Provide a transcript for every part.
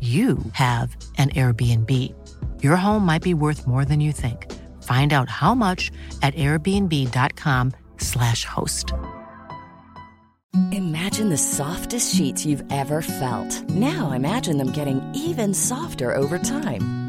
you have an Airbnb. Your home might be worth more than you think. Find out how much at airbnb.com/host. Imagine the softest sheets you've ever felt. Now imagine them getting even softer over time.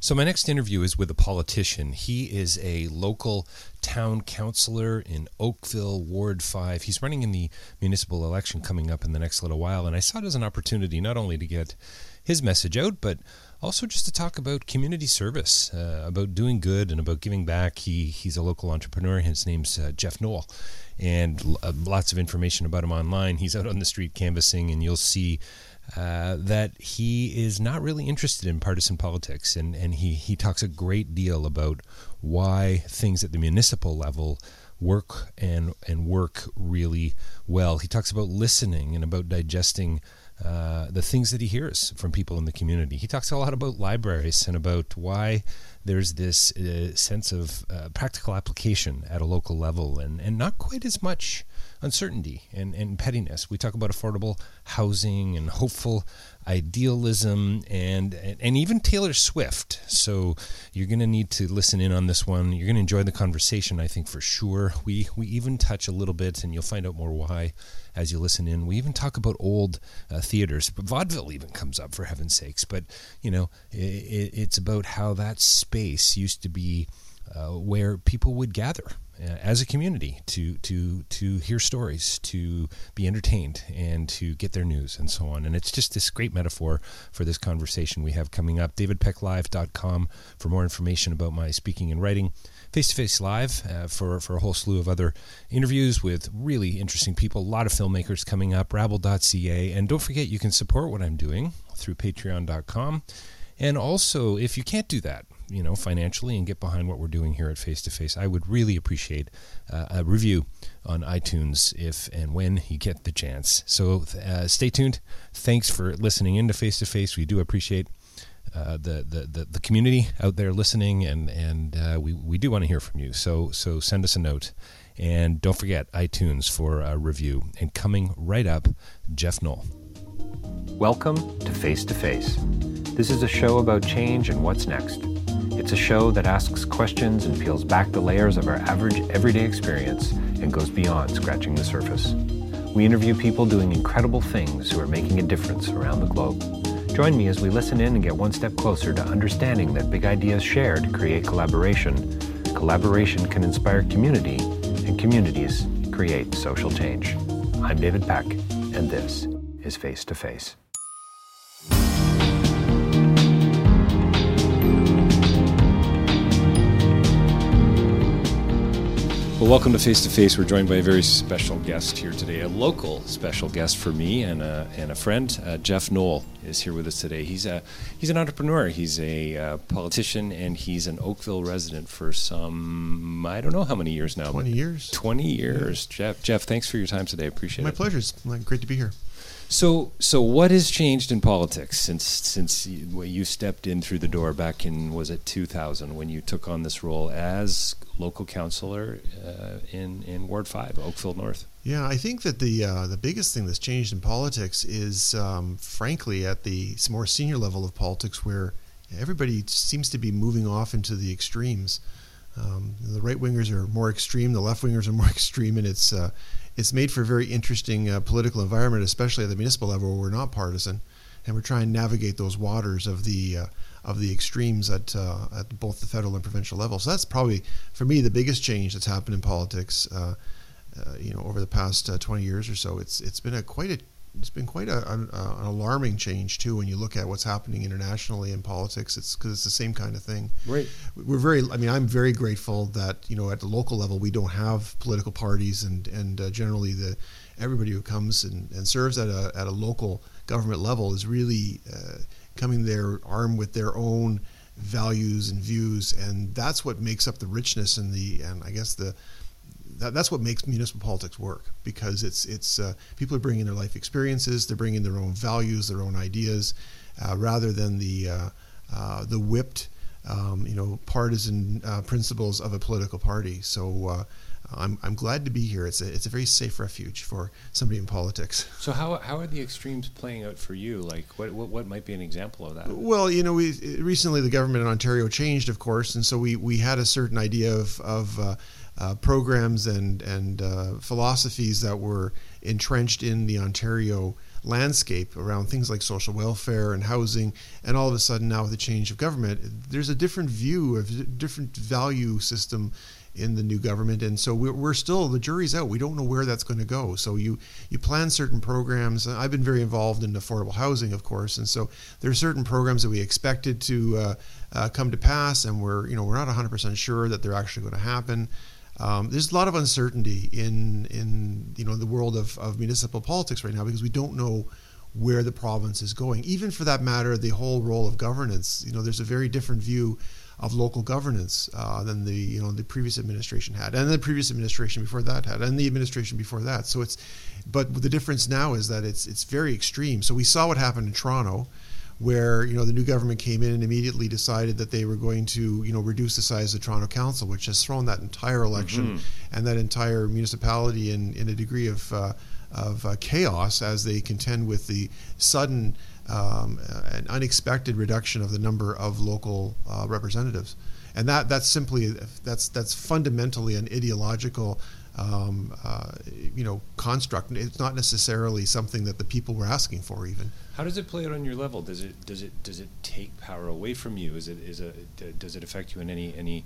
So my next interview is with a politician. He is a local town councillor in Oakville, Ward 5. He's running in the municipal election coming up in the next little while, and I saw it as an opportunity not only to get his message out, but also just to talk about community service, about doing good and about giving back. He's a local entrepreneur. His name's Jeff Knoll, and lots of information about him online. He's out on the street canvassing, and you'll see that he is not really interested in partisan politics, and he talks a great deal about why things at the municipal level work and work really well. He talks about listening and about digesting the things that he hears from people in the community. He talks a lot about libraries and about why there's this sense of practical application at a local level and not quite as much uncertainty and pettiness. We talk about affordable housing and hopeful idealism and even Taylor Swift. So you're going to need to listen in on this one. You're going to enjoy the conversation, I think, for sure. We even touch a little bit, and you'll find out more why as you listen in. We even talk about old theaters. Vaudeville even comes up, for heaven's sakes. But, you know, it's about how that space used to be where people would gather as a community to hear stories, to be entertained, and to get their news and so on. And it's just this great metaphor for this conversation we have coming up. DavidPeckLive.com for more information about my speaking and writing. Face to Face Live for a whole slew of other interviews with really interesting people. A lot of filmmakers coming up. Rabble.ca. And don't forget, you can support what I'm doing through patreon.com. And also, if you can't do that, you know, financially, and get behind what we're doing here at Face to Face, I would really appreciate a review on iTunes if and when you get the chance. So stay tuned. Thanks for listening into Face to Face. We do appreciate the community out there listening, and we do want to hear from you. So send us a note, and don't forget iTunes for a review. And coming right up, Jeff Knoll. Welcome to Face to Face. This is a show about change and what's next. It's a show that asks questions and peels back the layers of our average everyday experience and goes beyond scratching the surface. We interview people doing incredible things who are making a difference around the globe. Join me as we listen in and get one step closer to understanding that big ideas shared create collaboration. Collaboration can inspire community, and communities create social change. I'm David Peck, and this is Face to Face. Well, welcome to Face to Face. We're joined by a very special guest here today, a local special guest for me and a friend. Jeff Knoll is here with us today. He's an entrepreneur, he's a politician, and he's an Oakville resident for some, I don't know how many years now. 20 years. 20 years. Yeah. Jeff, thanks for your time today. I appreciate it. My pleasure. It's great to be here. So what has changed in politics since you stepped in through the door back in, was it 2000, when you took on this role as local councillor in Ward 5, Oakville North? Yeah, I think that the biggest thing that's changed in politics is, frankly, at the more senior level of politics, where everybody seems to be moving off into the extremes. The right-wingers are more extreme, the left-wingers are more extreme, and it's made for a very interesting political environment, especially at the municipal level where we're not partisan. and we're trying to navigate those waters of the extremes at both the federal and provincial level. So that's probably, for me, the biggest change that's happened in politics, over the past 20 years or so. It's been quite an alarming change too. When you look at what's happening internationally in politics, it's because it's the same kind of thing. Right. I'm very grateful that at the local level we don't have political parties, and generally everybody who comes and serves at a local government level is really coming there armed with their own values and views, and that's what makes up the richness that's what makes municipal politics work, because it's people are bringing their life experiences, they're bringing their own values, their own ideas, rather than the whipped partisan principles of a political party. So I'm glad to be here. It's a very safe refuge for somebody in politics. So how are the extremes playing out for you? Like what might be an example of that? Well, we recently the government in Ontario changed, of course, and so we had a certain idea of programs and philosophies that were entrenched in the Ontario landscape around things like social welfare and housing, and all of a sudden now with the change of government, there's a different view, a different value system in the new government, and so we're still, the jury's out. We don't know where that's going to go. So you plan certain programs. I've been very involved in affordable housing, of course, and so there are certain programs that we expected to come to pass, and we're not 100% sure that they're actually going to happen. There's a lot of uncertainty in the world of municipal politics right now, because we don't know where the province is going. Even for that matter, the whole role of governance. There's a very different view of local governance than the previous administration had, and the previous administration before that had, and the administration before that. So but the difference now is that it's very extreme. So we saw what happened in Toronto, where the new government came in and immediately decided that they were going to reduce the size of the Toronto Council, which has thrown that entire election and that entire municipality in a degree of chaos as they contend with the sudden an unexpected reduction of the number of local representatives, and that's fundamentally an ideological construct. It's not necessarily something that the people were asking for. Even how does it play out on your level? Does it take power away from you? Does it affect you in any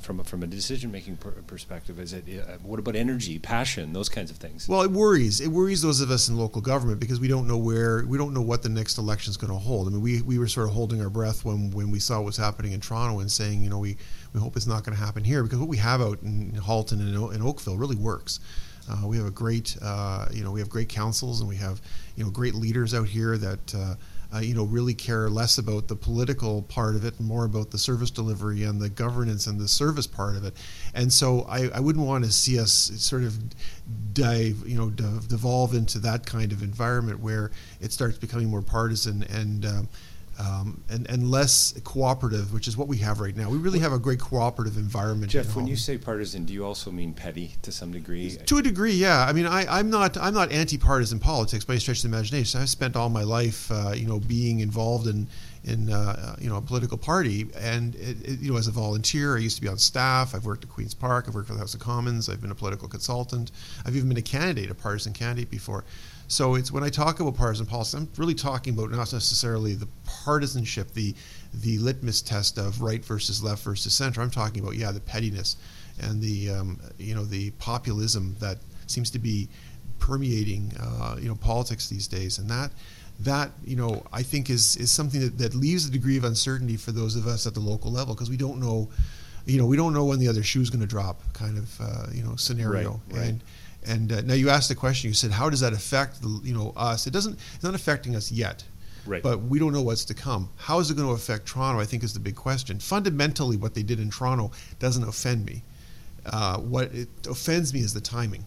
from a decision-making perspective? Is it? What about energy, passion, those kinds of things? Well, it worries those of us in local government, because we don't know what the next election is going to hold. I mean, we were sort of holding our breath when we saw what's happening in Toronto and saying, we hope it's not going to happen here, because what we have out in Halton and in Oakville really works. We have a great great councils, and we have great leaders out here that. Really care less about the political part of it and more about the service delivery and the governance and the service part of it. And so I wouldn't want to see us sort of devolve into that kind of environment where it starts becoming more partisan and less cooperative, which is what we have right now. We really have a great cooperative environment. Jeff, when you say partisan, do you also mean petty to some degree? To a degree, yeah. I mean, I'm not anti-partisan politics by any stretch of the imagination. I've spent all my life, being involved in a political party, and it, as a volunteer, I used to be on staff. I've worked at Queen's Park. I've worked for the House of Commons. I've been a political consultant. I've even been a partisan candidate before. So it's when I talk about partisan politics, I'm really talking about not necessarily the partisanship, the litmus test of right versus left versus center. I'm talking about the pettiness and the populism that seems to be permeating politics these days, and that I think is something that leaves a degree of uncertainty for those of us at the local level, because we don't know when the other shoe is going to drop, kind of scenario. Right. And now you asked the question. You said, "How does that affect us?" It doesn't. It's not affecting us yet, right? But we don't know what's to come. How is it going to affect Toronto? I think is the big question. Fundamentally, what they did in Toronto doesn't offend me. What it offends me is the timing,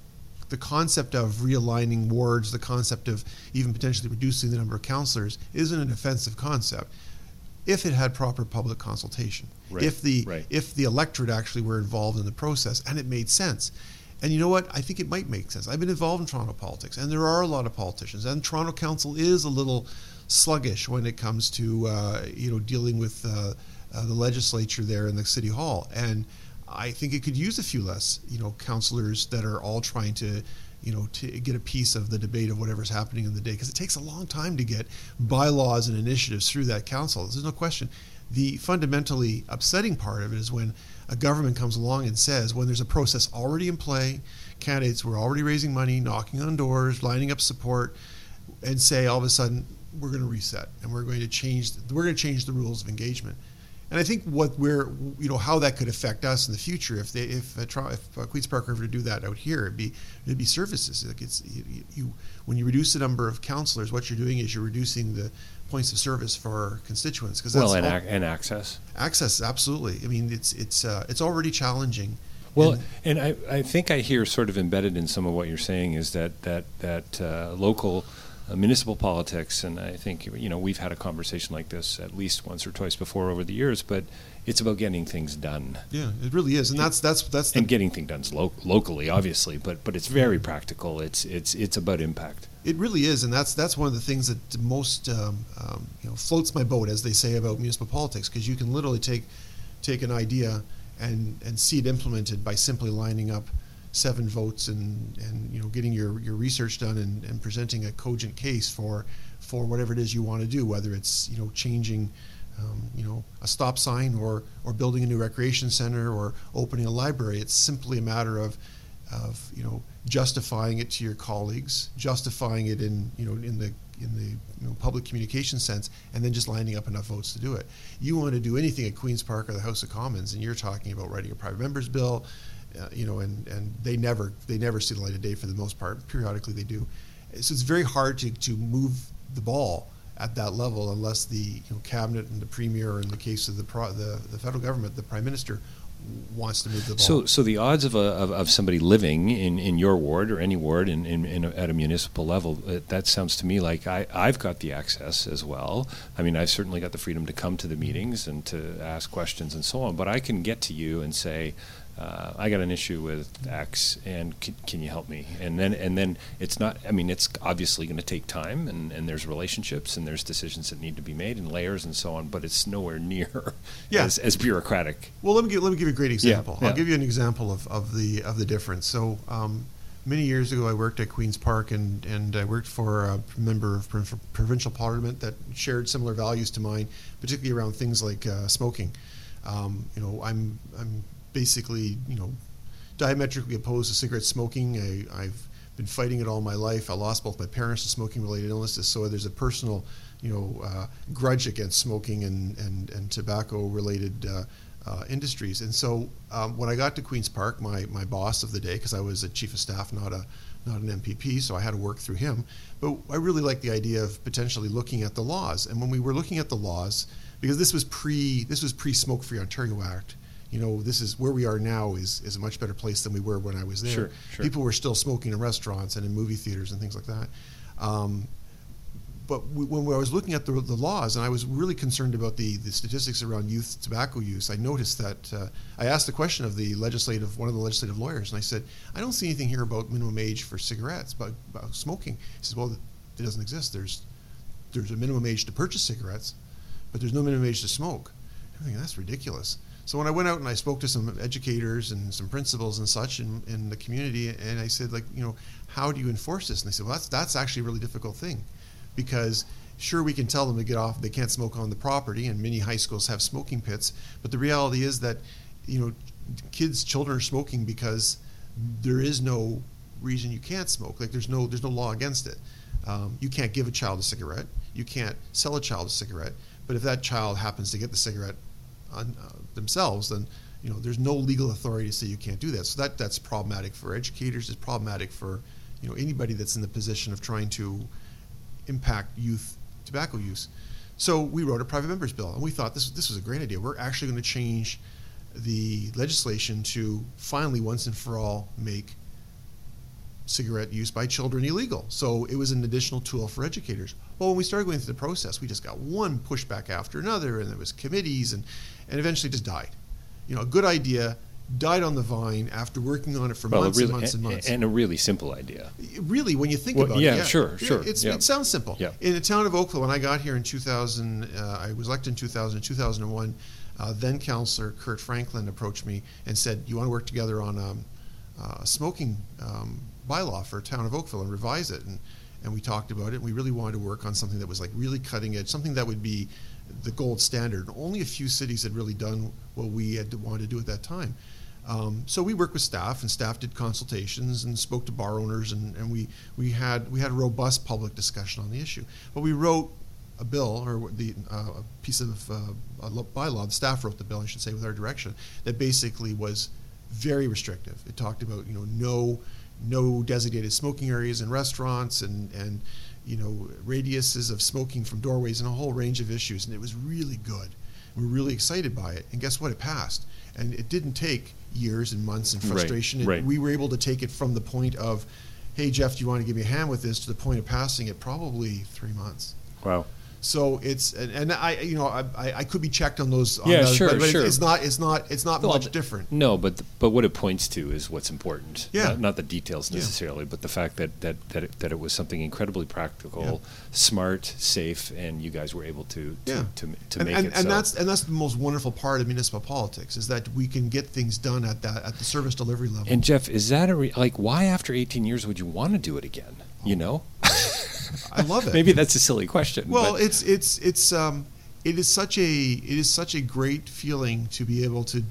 the concept of realigning wards, the concept of even potentially reducing the number of councillors isn't an offensive concept if it had proper public consultation, right. If the electorate actually were involved in the process and it made sense. And you know what? I think it might make sense. I've been involved in Toronto politics, and there are a lot of politicians. And Toronto Council is a little sluggish when it comes to dealing with the legislature there in the City Hall. And I think it could use a few less councillors that are all trying to you know, to get a piece of the debate of whatever's happening in the day, because it takes a long time to get bylaws and initiatives through that council. There's no question. The fundamentally upsetting part of it is when a government comes along and says, when there's a process already in play, candidates were already raising money, knocking on doors, lining up support, and say all of a sudden, we're going to reset and we're going to change the rules of engagement. And I think what we're, you know, how that could affect us in the future if Queen's Park were to do that out here, it'd be services. Like when you reduce the number of councillors, what you're doing is you're reducing the points of service for our constituents. Cause that's and access. Access, absolutely. I mean, it's already challenging. Well, and I think I hear sort of embedded in some of what you're saying is that local. Municipal politics, and I think, you know, we've had a conversation like this at least once or twice before over the years, but it's about getting things done. Yeah, it really is, and that's and getting things done locally, obviously, but it's very practical. It's about impact. It really is, and that's one of the things that most floats my boat, as they say, about municipal politics, because you can literally take an idea and see it implemented by simply lining up 7 votes and you know, getting your research done and presenting a cogent case for whatever it is you want to do, whether it's, you know, changing a stop sign or building a new recreation center or opening a library. It's simply a matter of you know, justifying it to your colleagues, justifying it in the public communication sense, and then just lining up enough votes to do it. You want to do anything at Queen's Park or the House of Commons, and you're talking about writing a private member's bill. And they never see the light of day for the most part. Periodically they do, so it's very hard to move the ball at that level unless the, you know, cabinet and the premier, or in the case of the federal government, the prime minister, wants to move the ball. So the odds of somebody living in your ward or any ward at a municipal level, that sounds to me like I've got the access as well. I mean, I've certainly got the freedom to come to the meetings and to ask questions and so on, but I can get to you and say, I got an issue with X, and can you help me? And then it's not. I mean, it's obviously going to take time, and there's relationships, and there's decisions that need to be made, and layers, and so on. But it's nowhere near as bureaucratic. Well, let me give you a great example. Yeah. I'll give you an example of the difference. So many years ago, I worked at Queen's Park, and I worked for a member of provincial parliament that shared similar values to mine, particularly around things like smoking. I'm basically, you know, diametrically opposed to cigarette smoking. I've been fighting it all my life. I lost both my parents to smoking-related illnesses, so there's a personal, you know, grudge against smoking and tobacco-related industries. And so when I got to Queen's Park, my boss of the day, because I was a chief of staff, not an MPP, so I had to work through him. But I really liked the idea of potentially looking at the laws. And when we were looking at the laws, because this was pre-Smoke-Free Ontario Act. You know, this is where we are now is a much better place than we were when I was there. Sure. People were still smoking in restaurants and in movie theaters and things like that. But when I was looking at the laws, and I was really concerned about the statistics around youth tobacco use, I noticed that I asked the question of one of the legislative lawyers, and I said, I don't see anything here about minimum age for cigarettes, but about smoking. He says, well, it doesn't exist. There's a minimum age to purchase cigarettes, but there's no minimum age to smoke. I'm thinking, that's ridiculous. So when I went out and I spoke to some educators and some principals and such in the community, and I said, like, you know, how do you enforce this? And they said, well, that's actually a really difficult thing, because sure, we can tell them to get off, they can't smoke on the property, and many high schools have smoking pits, but the reality is that, you know, children are smoking because there is no reason you can't smoke. Like, there's no law against it. You can't give a child a cigarette. You can't sell a child a cigarette. But if that child happens to get the cigarette themselves, then, you know, there's no legal authority to say you can't do that. So that's problematic for educators. It's problematic for, you know, anybody that's in the position of trying to impact youth tobacco use. So we wrote a private member's bill, and we thought this was a great idea. We're actually going to change the legislation to finally, once and for all, make cigarette use by children illegal. So it was an additional tool for educators. Well, when we started going through the process, we just got one pushback after another, and there was committees, and eventually just died. You know, a good idea died on the vine after working on it for months and months. And a really simple idea. Really, when you think about it. Yeah, sure. It sounds simple. Yeah. In the town of Oakville, when I got here in 2000, I was elected in 2001, then Councillor Kurt Franklin approached me and said, you want to work together on a smoking bylaw for town of Oakville and revise it. And we talked about it. We really wanted to work on something that was like really cutting edge, something that would be the gold standard. Only a few cities had really done what we had wanted to do at that time. So we worked with staff, and staff did consultations and spoke to bar owners, and we had a robust public discussion on the issue. But we wrote a bill, or a piece of a bylaw. The staff wrote the bill, I should say, with our direction, that basically was very restrictive. It talked about no designated smoking areas in restaurants, and radiuses of smoking from doorways, and a whole range of issues. And it was really good. We were really excited by it. And guess what? It passed. And it didn't take years and months and frustration. Right. We were able to take it from the point of, hey, Jeff, do you want to give me a hand with this, to the point of passing it probably 3 months. Wow. So it's, and I could be checked on those. Sure. It's not much different. No, but what it points to is what's important. Yeah. Not the details necessarily, but the fact that it was something incredibly practical, smart, safe, and you guys were able to make it. And that's the most wonderful part of municipal politics, is that we can get things done at the service delivery level. And Jeff, is that why after 18 years would you want to do it again? You know. I love it. Maybe that's a silly question. Well, but it is such a great feeling to be able to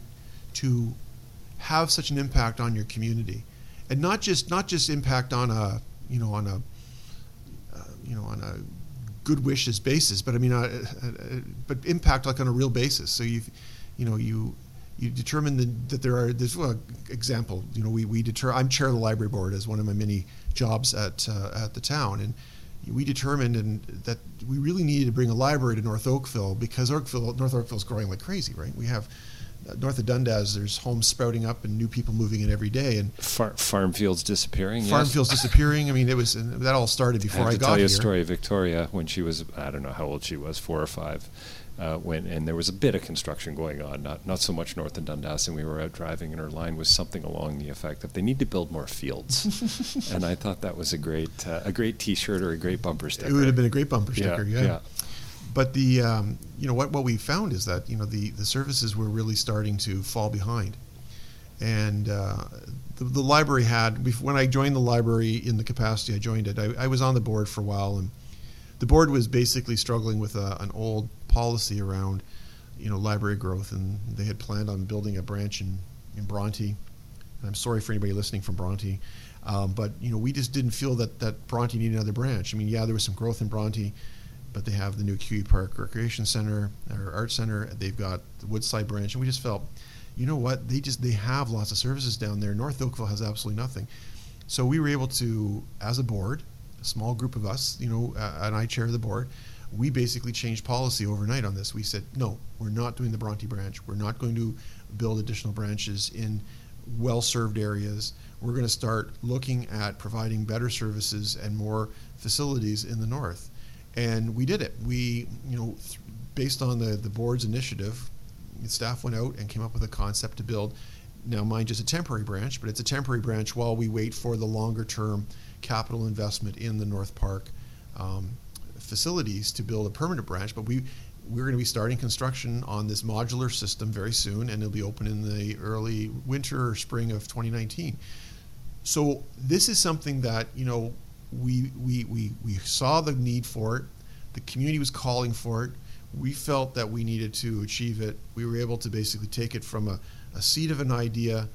have such an impact on your community, and not just impact on a good wishes basis, but I mean but impact like on a real basis. So you determine that example. I'm chair of the library board as one of my many jobs at the town, and we determined that we really needed to bring a library to North Oakville, because North Oakville's growing like crazy, right? We have north of Dundas, there's homes sprouting up and new people moving in every day, and farm fields disappearing. I mean, it was that all started before I got here. I have to tell you a story of Victoria when she was, I don't know how old she was, 4 or 5. And there was a bit of construction going on, not so much north of Dundas, and we were out driving, and her line was something along the effect of, they need to build more fields. And I thought that was a great T-shirt or a great bumper sticker. It would have been a great bumper sticker, yeah. But the what we found is that the services were really starting to fall behind, and the library had, when I joined the library in the capacity I joined it, I was on the board for a while, and the board was basically struggling with an old policy around library growth, and they had planned on building a branch in Bronte, and I'm sorry for anybody listening from Bronte, but we just didn't feel that Bronte needed another branch. I mean, there was some growth in Bronte, but they have the new QE Park Recreation Center or Art Center, they've got the Woodside branch, and we just felt, they have lots of services down there. North Oakville has absolutely nothing. So we were able to, as a board, a small group of us, and I chair the board, we basically changed policy overnight on this. We said, no, we're not doing the Bronte branch. We're not going to build additional branches in well-served areas. We're going to start looking at providing better services and more facilities in the north. And we did it. We, based on the board's initiative, staff went out and came up with a concept to build, now mind you, it's a temporary branch, but it's a temporary branch while we wait for the longer-term capital investment in the North Park facilities to build a permanent branch. But we're going to be starting construction on this modular system very soon, and it'll be open in the early winter or spring of 2019. So this is something that we saw the need for it. The community was calling for it. We felt that we needed to achieve it. We were able to basically take it from a seed of an idea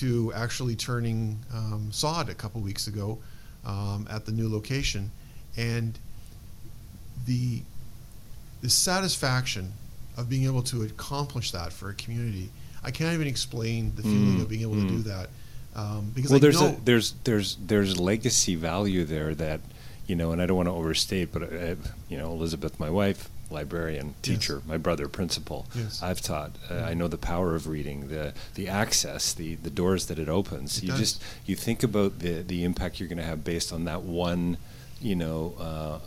to actually turning sod a couple weeks ago at the new location. And the satisfaction of being able to accomplish that for a community, I can't even explain the feeling of being able to do that. There's legacy value there that, and I don't want to overstate, but Elizabeth, my wife, librarian, teacher, yes. My brother, principal, yes. I've taught. I know the power of reading, the access, the doors that it opens. You think about the impact you're going to have based on that one a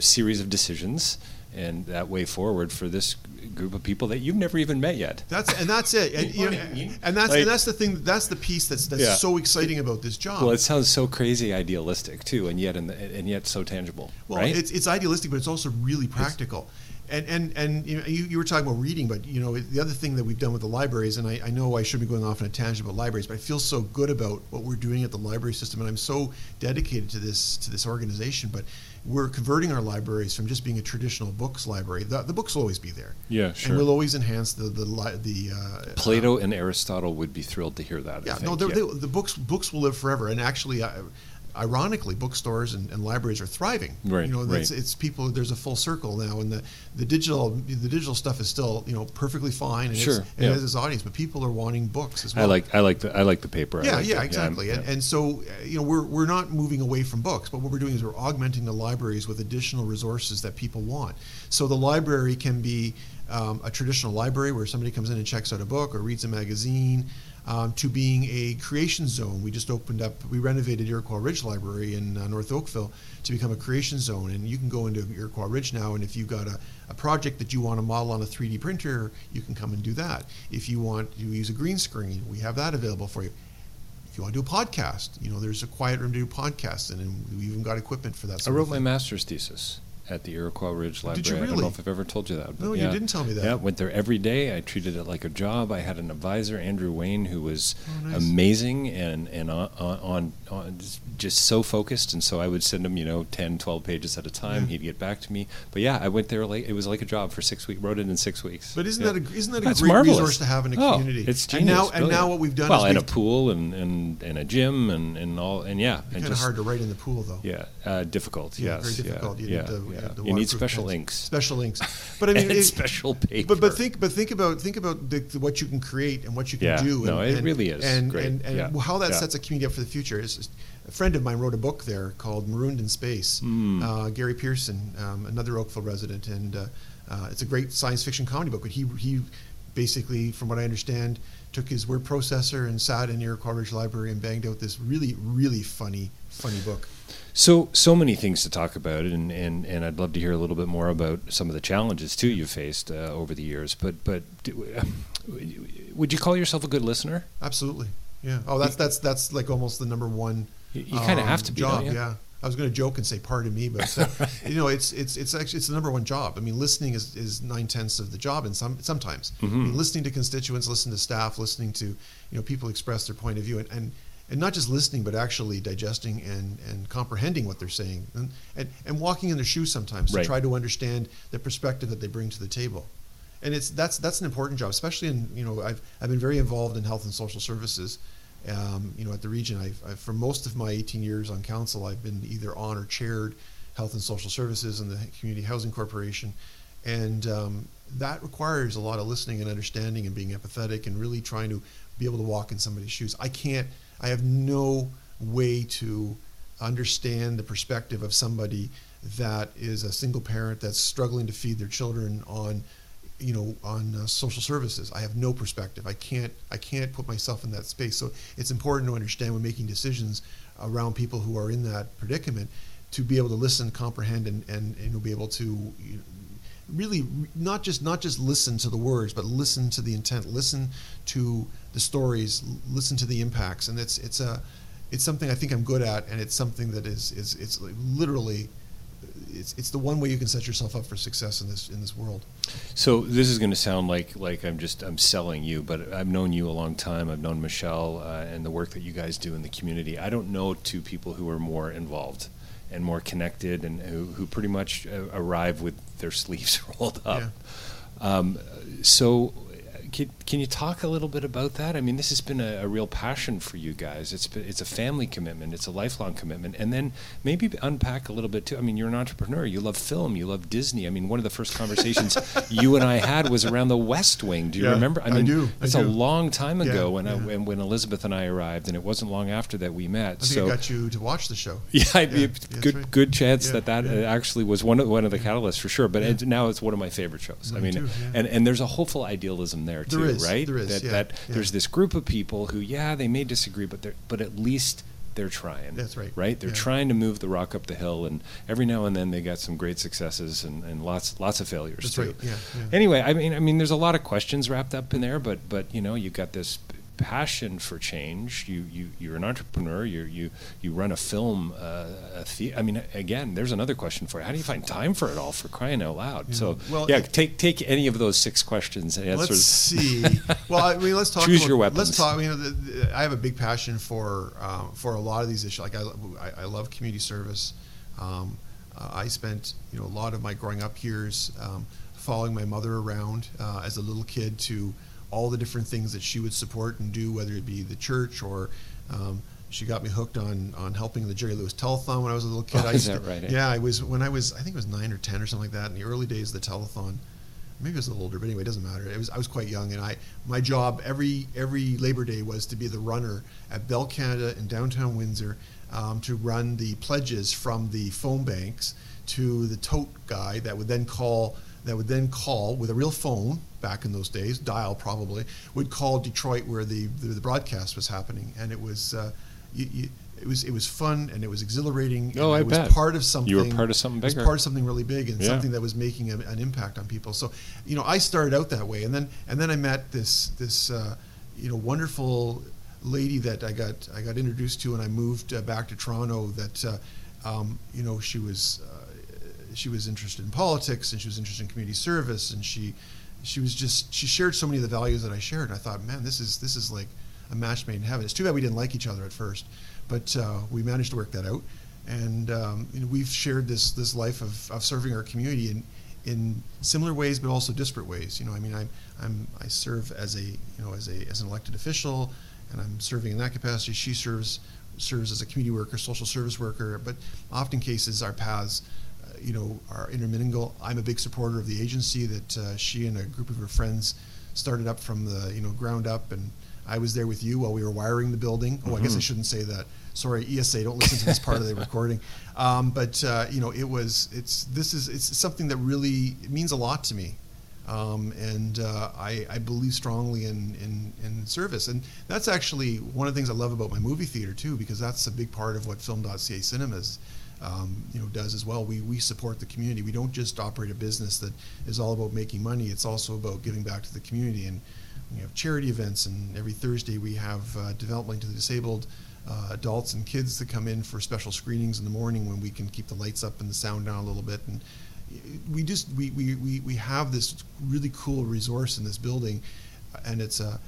series of decisions, and that way forward for this group of people that you've never even met yet. That's it. And, that's the thing. That's the piece that's so exciting about this job. Well, it sounds so crazy idealistic too, and yet so tangible. Well, right? It's idealistic, but it's also really practical. And you were talking about reading, but you know the other thing that we've done with the libraries, and I know I should be going off on a tangent about libraries, but I feel so good about what we're doing at the library system, and I'm so dedicated to this organization. But we're converting our libraries from just being a traditional books library. The books will always be there. Yeah, sure. And we'll always enhance the Plato and Aristotle would be thrilled to hear that. Yeah, I think. The books will live forever, and actually. Ironically, bookstores and libraries are thriving. Right, you know, it's people. There's a full circle now, and the digital stuff is still perfectly fine. And sure, it has its audience, but people are wanting books as well. I like the paper. Yeah, exactly. Yeah. And so we're not moving away from books, but what we're doing is we're augmenting the libraries with additional resources that people want. So the library can be a traditional library where somebody comes in and checks out a book or reads a magazine. To being a creation zone. We just we renovated Iroquois Ridge Library in North Oakville to become a creation zone. And you can go into Iroquois Ridge now, and if you've got a project that you want to model on a 3D printer, you can come and do that. If you want to use a green screen, we have that available for you. If you want to do a podcast, there's a quiet room to do podcasts, and we even got equipment for that. I wrote my master's thesis at the Iroquois Ridge Library. Did you really? I don't know if I've ever told you that. No, you didn't tell me that. Yeah, went there every day. I treated it like a job. I had an advisor, Andrew Wayne, who was amazing and on just so focused. And so I would send him, 10, 12 pages at a time. Yeah. He'd get back to me. But yeah, I went there like it was like a job for 6 weeks. Wrote it in 6 weeks. But isn't that a That's great marvelous. Resource to have in a community? It's genius. And now what we've done is and a pool and a gym and all and yeah. It's kind of hard to write in the pool though. Yeah, difficult. Yeah, yes, very difficult. You need special inks. Special inks, but I mean, special paper. But think about what you can create and what you can do. No, it really is great. And how that sets a community up for the future is. A friend of mine wrote a book there called Marooned in Space. Gary Pearson, another Oakville resident, and it's a great science fiction comedy book. But he basically, from what I understand, took his word processor and sat in Iroquois Ridge Library and banged out this really really funny book. So many things to talk about, and I'd love to hear a little bit more about some of the challenges too you've faced over the years. But would you call yourself a good listener? Absolutely, yeah. Oh, that's like almost the number one. You kind of have to be job, yeah. I was going to joke and say pardon me, but it's actually it's the number one job. I mean, listening is 9/10 of the job, and sometimes I mean, listening to constituents, listening to staff, listening to people express their point of view, and not just listening, but actually digesting and comprehending what they're saying, and walking in their shoes sometimes to try to understand the perspective that they bring to the table. And that's an important job, especially in I've been very involved in health and social services, at the region. I've for most of my 18 years on council, I've been either on or chaired health and social services and the Community Housing Corporation, and that requires a lot of listening and understanding and being empathetic and really trying to be able to walk in somebody's shoes. I have no way to understand the perspective of somebody that is a single parent that's struggling to feed their children on social services. I have no perspective. I can't put myself in that space. So it's important to understand when making decisions around people who are in that predicament to be able to listen, comprehend, and be able to really not just listen to the words, but listen to the intent, listen to the stories, listen to the impacts. And it's something I think I'm good at, and it's something that is literally it's the one way you can set yourself up for success in this world. So this is going to sound like I'm selling you, but I've known you a long time. I've known Michelle and the work that you guys do in the community. I don't know two people who are more involved and more connected, and who pretty much arrive with their sleeves rolled up. Yeah. So can you talk a little bit about that? I mean, this has been a real passion for you guys. It's a family commitment. It's a lifelong commitment. And then maybe unpack a little bit too. I mean, you're an entrepreneur. You love film. You love Disney. I mean, one of the first conversations you and I had was around The West Wing. Do you remember? I mean, I do. It's a long time ago when Elizabeth and I arrived, and it wasn't long after that we met. I think I got you to watch the show. Yeah, good chance that actually was one of the catalysts for sure. But now it's one of my favorite shows. And there's a hopeful idealism there. Too, there is. There's this group of people who, they may disagree, but at least they're trying. That's right. Right? They're trying to move the rock up the hill, and every now and then they got some great successes and lots of failures That's too. Right. Yeah. Anyway, I mean, there's a lot of questions wrapped up in there, but you got this passion for change. You're an entrepreneur. You run a film. I mean, again, there's another question for you. How do you find time for it all? For crying out loud! Yeah. So take any of those six questions and answers. Let's see. Well, I mean, let's talk. Choose your weapons. Let's talk. You know, I have a big passion for a lot of these issues. Like I love community service. I spent a lot of my growing up years following my mother around as a little kid to all the different things that she would support and do, whether it be the church or she got me hooked on helping the Jerry Lewis Telethon when I was a little kid. I think it was 9 or 10 or something like that in the early days of the telethon. Maybe I was a little older, but anyway, it doesn't matter. I was quite young, and my job every Labor Day was to be the runner at Bell Canada in downtown Windsor to run the pledges from the phone banks to the tote guy that would then call with a real phone back in those days, dial probably, would call Detroit where the broadcast was happening, and it was it was fun and it was exhilarating. Oh, I bet. You were part of something bigger. It was part of something really big and something that was making an impact on people. So, I started out that way, and then I met this wonderful lady that I got introduced to when I moved back to Toronto. That she was interested in politics and she was interested in community service, and she shared so many of the values that I shared. And I thought, man, this is like a match made in heaven. It's too bad we didn't like each other at first, but we managed to work that out. And we've shared this life of serving our community in similar ways, but also disparate ways. I serve as an elected official, and I'm serving in that capacity. She serves as a community worker, social service worker, but often cases our paths are intermingle. I'm a big supporter of the agency that she and a group of her friends started up from the ground up, and I was there with you while we were wiring the building. Mm-hmm. Oh, I guess I shouldn't say that. Sorry, ESA, don't listen to this part of the recording. It's something that really means a lot to me, and I believe strongly in service, and that's actually one of the things I love about my movie theater too, because that's a big part of what Film.ca Cinemas does as well. We support the community. We don't just operate a business that is all about making money. It's also about giving back to the community. And we have charity events, and every Thursday we have development to the disabled adults and kids that come in for special screenings in the morning when we can keep the lights up and the sound down a little bit. And we have this really cool resource in this building, and it's an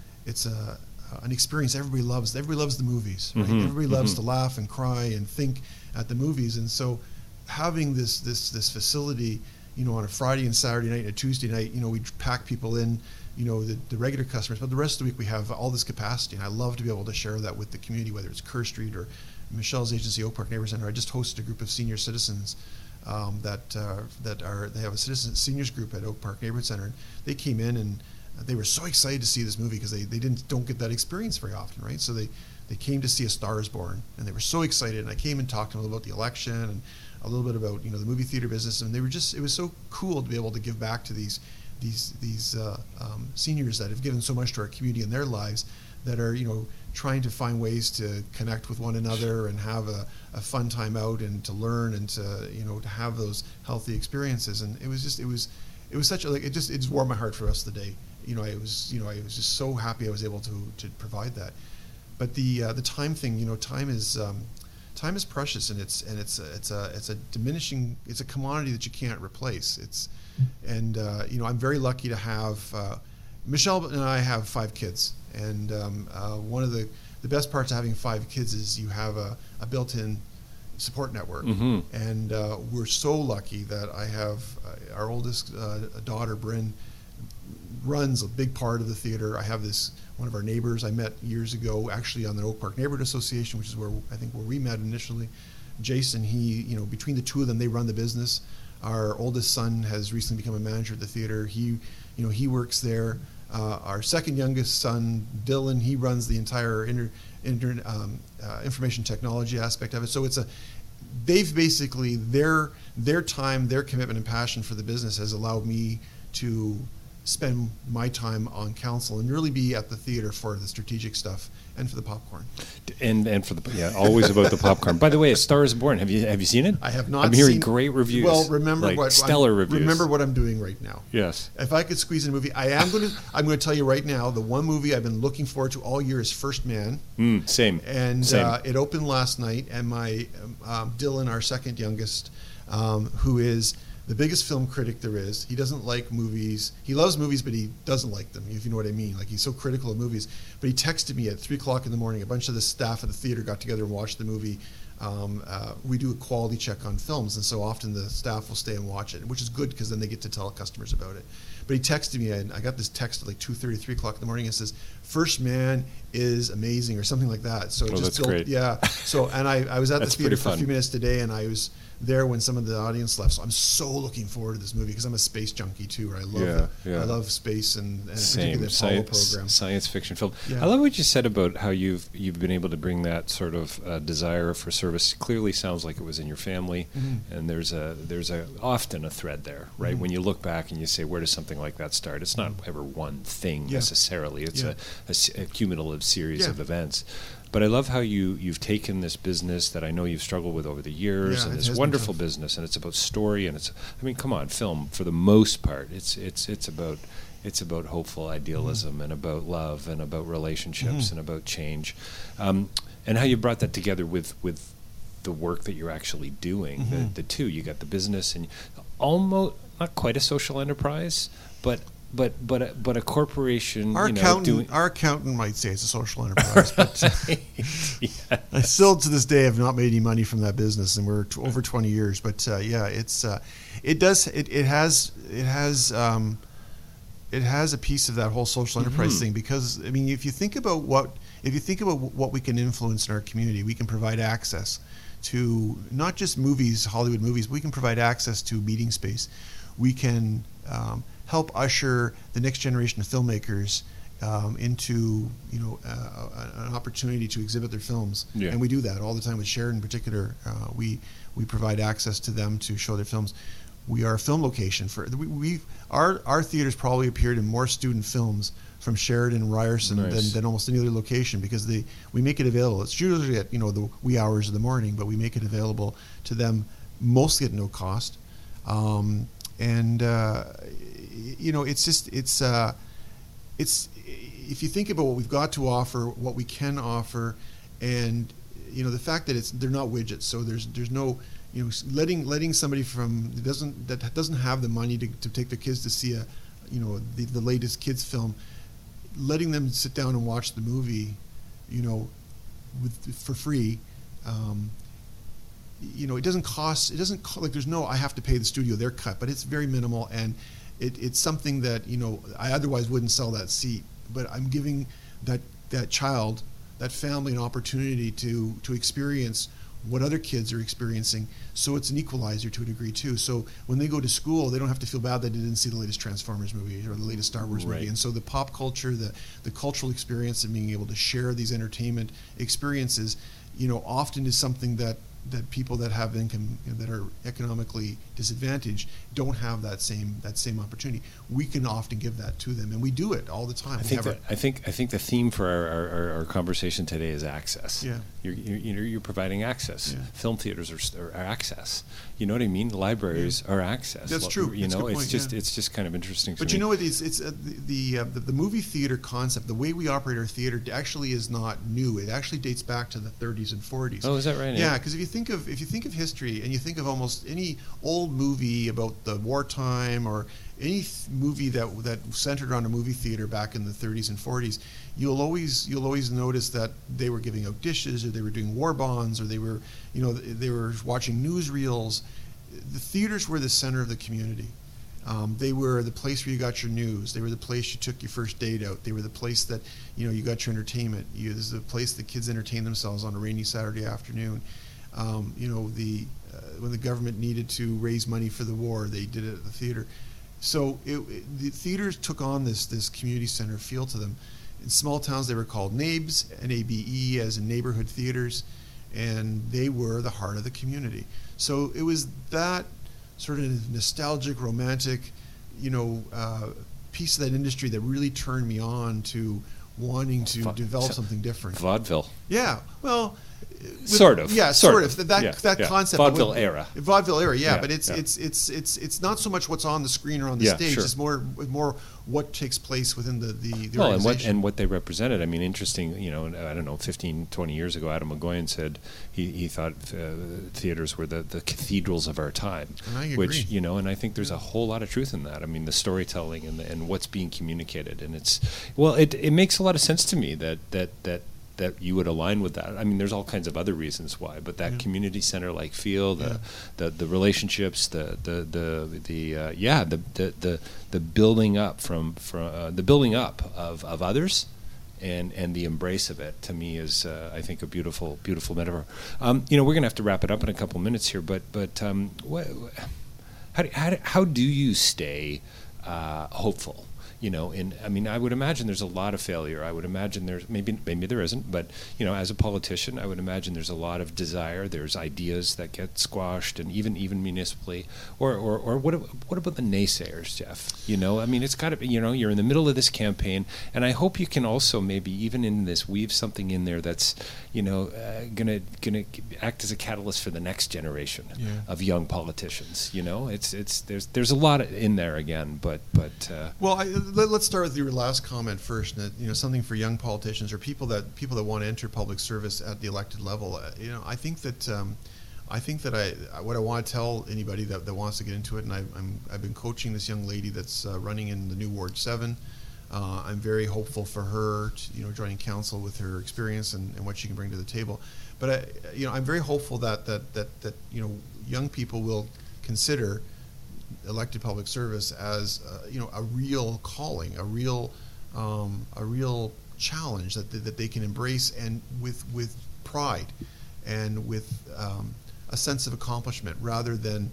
experience everybody loves. Everybody loves the movies, right? Mm-hmm. Everybody loves to laugh and cry and think at the movies, and so having this facility, on a Friday and Saturday night and a Tuesday night, we pack people in, the regular customers, but the rest of the week we have all this capacity, and I love to be able to share that with the community, whether it's Kerr Street or Michelle's agency, Oak Park Neighbourhood Centre. I just hosted a group of senior citizens they have a seniors group at Oak Park Neighbourhood Centre, and they came in and they were so excited to see this movie because they don't get that experience very often, right? So they came to see A Star is Born, and they were so excited. And I came and talked to them about the election and a little bit about the movie theater business, and they were just, it was so cool to be able to give back to these seniors that have given so much to our community in their lives, that are trying to find ways to connect with one another and have a fun time out and to learn and to have those healthy experiences. And it was such a it just warmed my heart for the rest of the day. I was just so happy I was able to provide that. But the time thing, time is precious, and it's a diminishing, it's a commodity that you can't replace. I'm very lucky to have Michelle and I have 5 kids, and one of the best parts of having 5 kids is you have a built-in support network. Mm-hmm. And we're so lucky that I have our oldest daughter, Bryn, runs a big part of the theater. I have one of our neighbors I met years ago, actually on the Oak Park Neighbourhood Association, which is where we met initially. Jason, he between the two of them, they run the business. Our oldest son has recently become a manager at the theater. He works there. Our second youngest son, Dylan, he runs the entire information technology aspect of it. So they've basically their time, their commitment and passion for the business has allowed me to spend my time on council and really be at the theater for the strategic stuff and for the popcorn. And for the always about the popcorn. By the way, A Star is Born. Have you seen it? I have not. I'm hearing great reviews. Well, stellar reviews. Remember what I'm doing right now. Yes. If I could squeeze in a movie, I'm going to tell you right now, the one movie I've been looking forward to all year is First Man. Same. And same. It opened last night, and my Dylan, our second youngest, who is the biggest film critic there is. He doesn't like movies. He loves movies, but he doesn't like them, if you know what I mean. Like, he's so critical of movies. But he texted me at 3 o'clock in the morning. A bunch of the staff at the theater got together and watched the movie. We do a quality check on films, and so often the staff will stay and watch it, which is good because then they get to tell customers about it. But he texted me, and I got this text at like 2:30, 3 o'clock in the morning. It says, First Man is amazing, or something like that. So just that's great. Yeah. So, and I was at the theater for a few minutes today, and I was there when some of the audience left, so I'm so looking forward to this movie because I'm a space junkie too. Right? I love I love space and particularly the Apollo program, science fiction film. Yeah. I love what you said about how you've been able to bring that sort of desire for service. Clearly, sounds like it was in your family, mm-hmm. and there's often a thread there, right? Mm-hmm. When you look back and you say, where does something like that start? It's not ever one thing necessarily. It's a cumulative series of events. But I love how you've taken this business that I know you've struggled with over the years, and this wonderful business, and it's about story, and film for the most part. It's about hopeful idealism, and about love, and about relationships, and about change, and how you brought that together with the work that you're actually doing. Mm-hmm. The two, you got the business, and almost not quite a social enterprise, But a corporation. Our accountant might say it's a social enterprise, but I still to this day have not made any money from that business, and we're over 20 years. But it has a piece of that whole social enterprise thing, because I mean, if you think about what we can influence in our community, we can provide access to not just movies, Hollywood movies, but we can provide access to meeting space. We can help usher the next generation of filmmakers into an opportunity to exhibit their films, and we do that all the time with Sheridan in particular. We provide access to them to show their films. We are a film location for our theater's probably appeared in more student films from Sheridan, Ryerson than almost any other location, because we make it available. It's usually at the wee hours of the morning, but we make it available to them mostly at no cost. It's if you think about what we've got to offer, what we can offer, and the fact that they're not widgets, so there's no letting somebody that doesn't have the money to take their kids to see the latest kids film, letting them sit down and watch the movie, for free. It doesn't cost. It doesn't there's no I have to pay the studio their cut, but it's very minimal, and it's something that I otherwise wouldn't sell that seat. But I'm giving that child, that family, an opportunity to experience what other kids are experiencing. So it's an equalizer to a degree too. So when they go to school, they don't have to feel bad that they didn't see the latest Transformers movie or the latest Star Wars movie. And so the pop culture, the cultural experience, and being able to share these entertainment experiences, often is something that people that have income, that are economically disadvantaged, don't have that same opportunity. We can often give that to them, and we do it all the time. I think the theme for our conversation today is access. Yeah, you're providing access. Yeah. Film theaters are access. You know what I mean? Libraries are access. That's true. It's just kind of interesting. But you know what? It's the movie theater concept. The way we operate our theater actually is not new. It actually dates back to the 30s and 40s. Oh, is that right? Yeah, because if you think of history, and you think of almost any old movie about the wartime, or any movie that centered around a movie theater back in the 30s and 40s, you'll always notice that they were giving out dishes, or they were doing war bonds, or they were watching newsreels. The theaters were the center of the community. They were the place where you got your news. They were the place you took your first date out. They were the place that you got your entertainment. This is the place the kids entertained themselves on a rainy Saturday afternoon. When the government needed to raise money for the war, they did it at the theater. So the theaters took on this community center feel to them. In small towns, they were called NABEs, N-A-B-E, as in neighborhood theaters, and they were the heart of the community. So it was that sort of nostalgic, romantic, piece of that industry that really turned me on to wanting to develop something different. Vaudeville. Yeah, well... Sort of. That concept. Vaudeville era. Yeah, but it's not so much what's on the screen or on the stage. Sure. It's more what takes place within the well, organization. And what they represented. I mean, interesting. You know, I don't know, 15, 20 years ago, Adam McGoyan said he thought theaters were the cathedrals of our time. And I agree. Which, you know, and I think there's a whole lot of truth in that. I mean, the storytelling and what's being communicated, and it's it makes a lot of sense to me that you would align with that. I mean, there's all kinds of other reasons why, but that community center like feel, the relationships, the building up of others, and the embrace of it, to me, is I think a beautiful metaphor. You know, we're gonna have to wrap it up in a couple minutes here, but how do you stay hopeful? You know, I would imagine there's a lot of failure. I would imagine there's maybe there isn't, but you know, as a politician, I would imagine there's a lot of desire. There's ideas that get squashed, and even municipally. Or what about the naysayers, Jeff? You know, I mean, it's got to be. You know, you're in the middle of this campaign, and I hope you can also maybe even in this weave something in there that's, you know, gonna act as a catalyst for the next generation of young politicians. You know, it's there's a lot in there again, but. Let's start with your last comment first. That, you know, something for young politicians or people that want to enter public service at the elected level. You know, I think that what I want to tell anybody that wants to get into it. And I've been coaching this young lady that's running in the new Ward 7. I'm very hopeful for her to, you know, joining council with her experience and what she can bring to the table. But I'm very hopeful that you know, young people will consider elected public service as you know, a real calling, a real challenge that they can embrace, and with pride and with a sense of accomplishment, rather than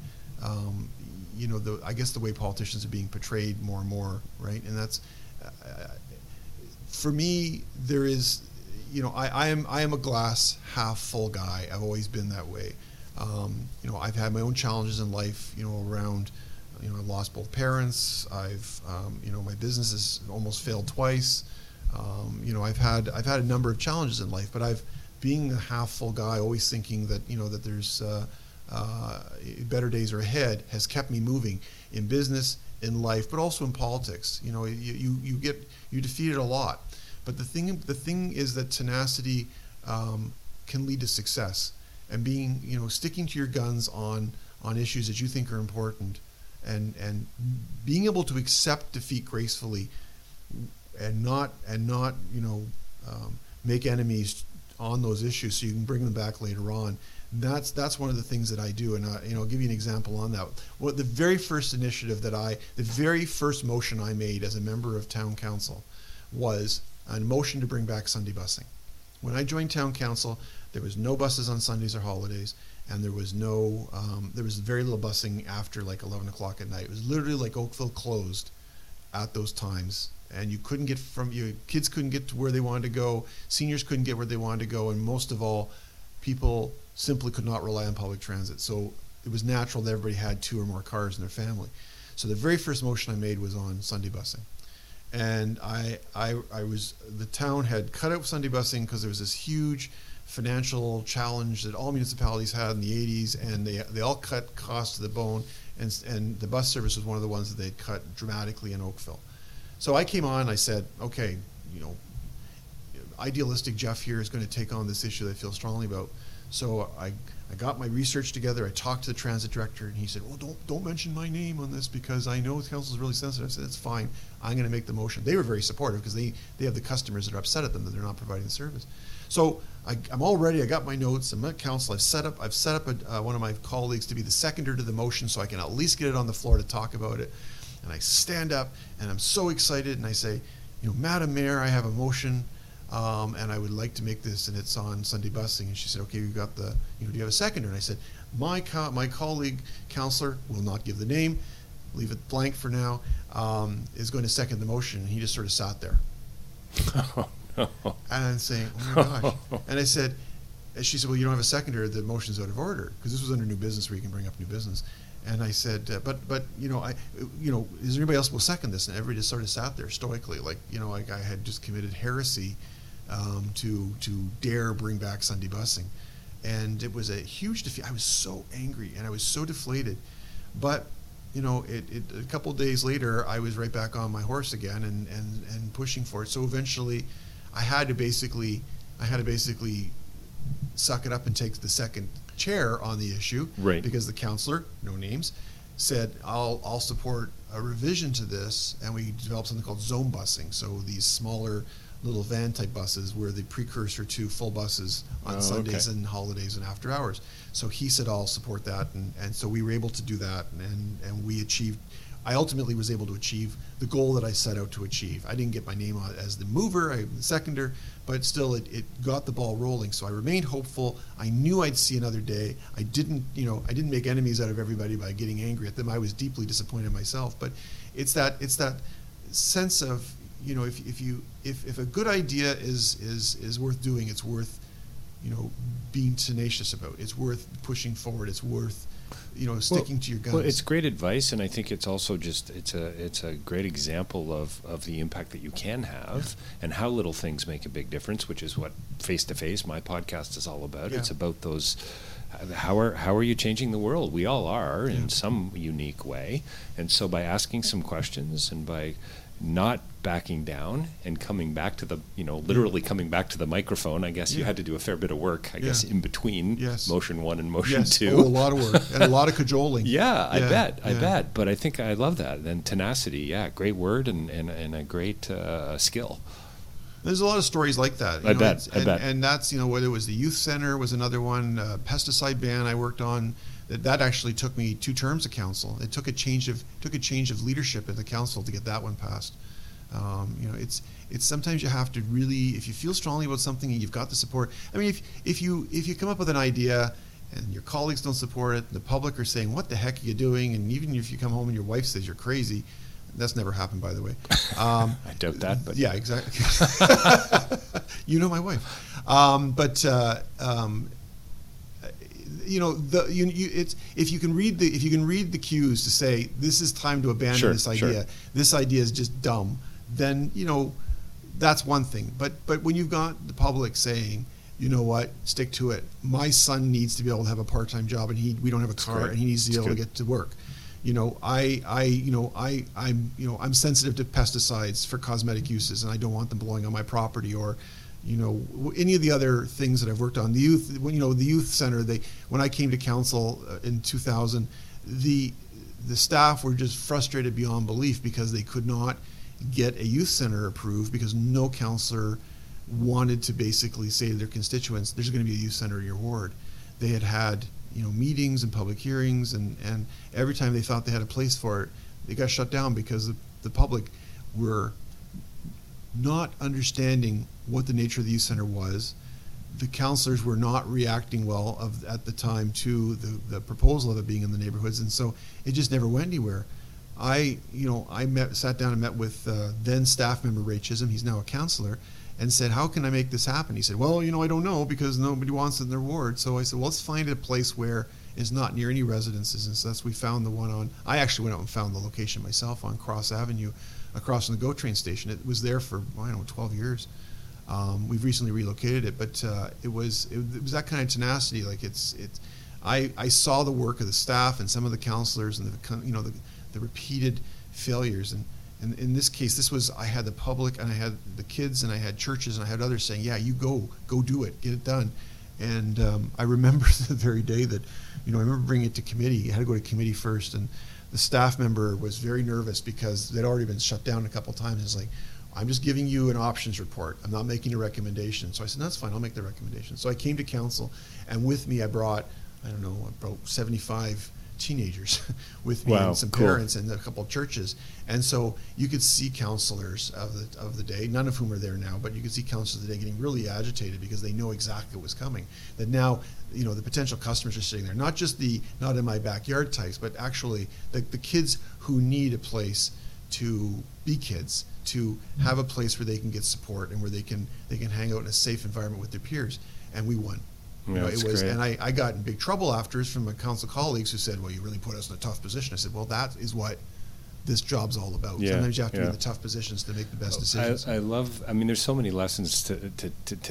you know, I guess the way politicians are being portrayed more and more, right? And that's for me, there is, you know, I am a glass half full guy. I've always been that way. You know, I've had my own challenges in life, you know, around, you know, I lost both parents. I've, you know, my business has almost failed twice. You know, I've had a number of challenges in life, but being a half full guy, always thinking that, you know, that there's better days are ahead, has kept me moving in business, in life, but also in politics. You know, you defeated a lot, but the thing is that tenacity can lead to success, and being, you know, sticking to your guns on issues that you think are important. And being able to accept defeat gracefully, and not you know, make enemies on those issues, so you can bring them back later on. That's one of the things that I do, and I, you know, I'll give you an example on that. Well, the very first initiative the very first motion I made as a member of town council, was a motion to bring back Sunday busing. When I joined town council, there was no buses on Sundays or holidays. And there was there was very little busing after like 11 o'clock at night. It was literally like Oakville closed at those times, and you couldn't get kids couldn't get to where they wanted to go, seniors couldn't get where they wanted to go, and most of all, people simply could not rely on public transit. So it was natural that everybody had two or more cars in their family. So the very first motion I made was on Sunday busing, and the town had cut out Sunday busing because there was this huge financial challenge that all municipalities had in the 80s, and they all cut costs to the bone, and the bus service was one of the ones that they'd cut dramatically in Oakville. So I came on, I said, okay, you know, idealistic Jeff here is going to take on this issue that I feel strongly about. So I got my research together, I talked to the transit director, and he said, well, don't mention my name on this because I know the council's really sensitive. I said, that's fine, I'm going to make the motion. They were very supportive because they have the customers that are upset at them that they're not providing the service. So I'm all ready. I got my notes. I'm at council. I've set up one of my colleagues to be the seconder to the motion, so I can at least get it on the floor to talk about it. And I stand up, and I'm so excited, and I say, you know, Madam Mayor, I have a motion, and I would like to make this, and it's on Sunday busing. And she said, okay, we've got the, you know, do you have a seconder? And I said, my colleague, councillor, will not give the name, leave it blank for now, is going to second the motion. And he just sort of sat there. And I'm saying, oh my gosh. And I said, she said, well, you don't have a seconder, the motion's out of order, because this was under new business where you can bring up new business. And I said, but is there anybody else who will second this? And everybody just sort of sat there stoically, like I had just committed heresy to dare bring back Sunday busing. And it was a huge defeat. I was so angry and I was so deflated. But, a couple of days later, I was right back on my horse again and pushing for it. So eventually I had to basically suck it up and take the second chair on the issue, right? Because the councillor, no names, said, I'll support a revision to this. And we developed something called zone busing. So these smaller little van type buses were the precursor to full buses on Sundays and holidays and after hours. So he said, I'll support that. And so we were able to do that. And we achieved, I ultimately was able to achieve the goal that I set out to achieve. I didn't get my name on as the mover, I'm the seconder, but still it got the ball rolling. So I remained hopeful. I knew I'd see another day. I didn't make enemies out of everybody by getting angry at them. I was deeply disappointed in myself, but it's that sense of, if a good idea is worth doing, it's worth, being tenacious about. It's worth pushing forward. It's worth, sticking to your guns. Well, it's great advice, and I think it's also just it's a great example of the impact that you can have and how little things make a big difference, which is what Face to Face, my podcast, is all about. Yeah. It's about those. How are you changing the world? We all are in some unique way, and so by asking some questions and by not backing down and coming back to the, literally coming back to the microphone. I guess you had to do a fair bit of work, I guess, in between motion one and motion two. Oh, a lot of work and a lot of cajoling. I bet. But I think I love that. And tenacity, great word and a great skill. There's a lot of stories like that. I bet. And that's, whether it was the youth center was another one, pesticide ban I worked on. That actually took me 2 terms of council. It took a change of leadership at the council to get that one passed. It's sometimes you have to really, if you feel strongly about something and you've got the support. I mean, if you come up with an idea and your colleagues don't support it, the public are saying, "What the heck are you doing?" And even if you come home and your wife says you're crazy, that's never happened, by the way. I doubt that, but yeah, exactly. My wife, if you can read the cues to say this is time to abandon this idea, this idea is just dumb, then that's one thing. But when you've got the public saying, what, stick to it. My son needs to be able to have a part-time job, and we don't have a car, and he needs to be able to get to work. I'm sensitive to pesticides for cosmetic uses, and I don't want them blowing on my property or. Any of the other things that I've worked on, the youth center. When I came to council in 2000, the staff were just frustrated beyond belief because they could not get a youth center approved because no councillor wanted to basically say to their constituents, "There's going to be a youth center in your ward." They had meetings and public hearings, and every time they thought they had a place for it, they got shut down because the public were not understanding what the nature of the youth center was. The councillors were not reacting well at the time to the proposal of it being in the neighborhoods, and so it just never went anywhere. I sat down and met with then staff member Ray Chisholm, he's now a councillor, and said, "How can I make this happen?" He said, "Well, I don't know because nobody wants it in their ward." So I said, "Well, let's find a place where it's not near any residences," and so that's we found the one on. I actually went out and found the location myself on Cross Avenue, across from the GO train station. It was there for 12 years. We've recently relocated it, but it was that kind of tenacity. Like I saw the work of the staff and some of the counselors and the repeated failures. And in this case, I had the public and I had the kids and I had churches and I had others saying, "Yeah, you go do it, get it done." And I remember the very day that I remember bringing it to committee. I had to go to committee first, and the staff member was very nervous because they'd already been shut down a couple of times. It's like, "I'm just giving you an options report. I'm not making a recommendation." So I said, "That's fine, I'll make the recommendation." So I came to council, and with me I brought, about 75 teenagers with me, and some parents and a couple of churches. And so you could see councilors of the day, none of whom are there now, but you could see councilors of the day getting really agitated because they know exactly what was coming. That now, the potential customers are sitting there, not just the not in my backyard types, but actually the kids who need a place to be kids, to have a place where they can get support and where they can hang out in a safe environment with their peers. And we won. You know, it was, great. And I got in big trouble afterwards from my council colleagues who said, well, you really put us in a tough position. I said, well, that is what this job's all about. Yeah, sometimes you have to be in the tough positions to make the best decisions. I mean, there's so many lessons to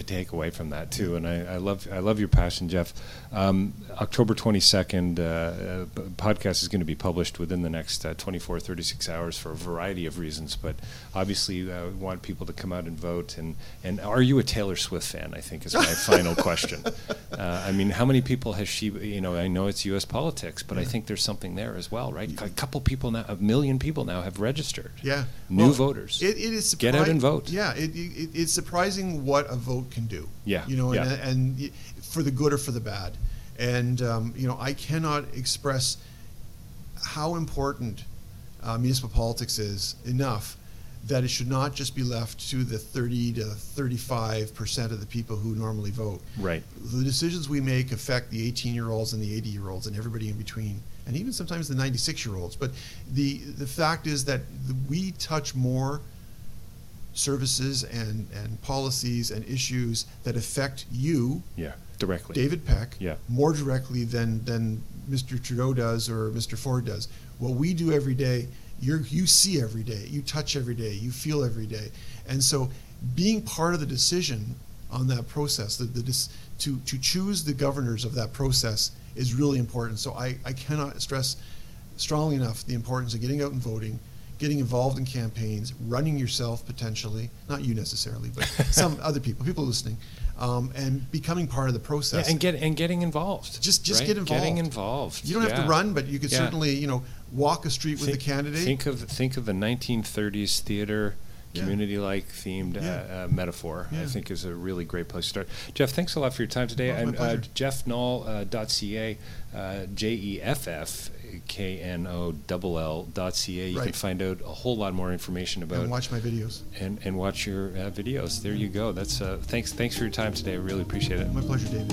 take away from that too. And I love your passion, Jeff. October 22nd, podcast is going to be published within the next 24, 36 hours for a variety of reasons. But obviously we want people to come out and vote. And are you a Taylor Swift fan, I think is my final question. I mean, how many people has she, you know, I know it's U.S. politics, but I think there's something there as well, right? Yeah. A couple people now, a million people now have registered. Yeah, new voters. It is get out and vote. Yeah, it's surprising what a vote can do. Yeah, you know, and for the good or for the bad. And you know, I cannot express how important municipal politics is enough that it should not just be left to the 30 to 35% of the people who normally vote. Right. The decisions we make affect the 18-year-olds and the 80-year-olds and everybody in between, and even sometimes the 96-year-olds. But the fact is that we touch more services and policies and issues that affect you, directly, David Peck, more directly than Mr. Trudeau does or Mr. Ford does. What we do every day, you see every day, you touch every day, you feel every day. And so being part of the decision on that process, to choose the governors of that process is really important. So I cannot stress strongly enough the importance of getting out and voting, getting involved in campaigns, running yourself potentially, not you necessarily, but some other people listening, and becoming part of the process. Yeah, and getting involved. Just right? Get involved. Getting involved. You don't have to run, but you could certainly, you know, walk a street with the candidate. Think of a 1930s theater community-like themed metaphor. I think is a really great place to start. Jeff, thanks a lot for your time today. I'm Jeff Knoll, .ca, JeffKnoll.ca. You can find out a whole lot more information about and watch my videos and watch your videos. There you go. That's thanks for your time today. I really appreciate it. My pleasure, David.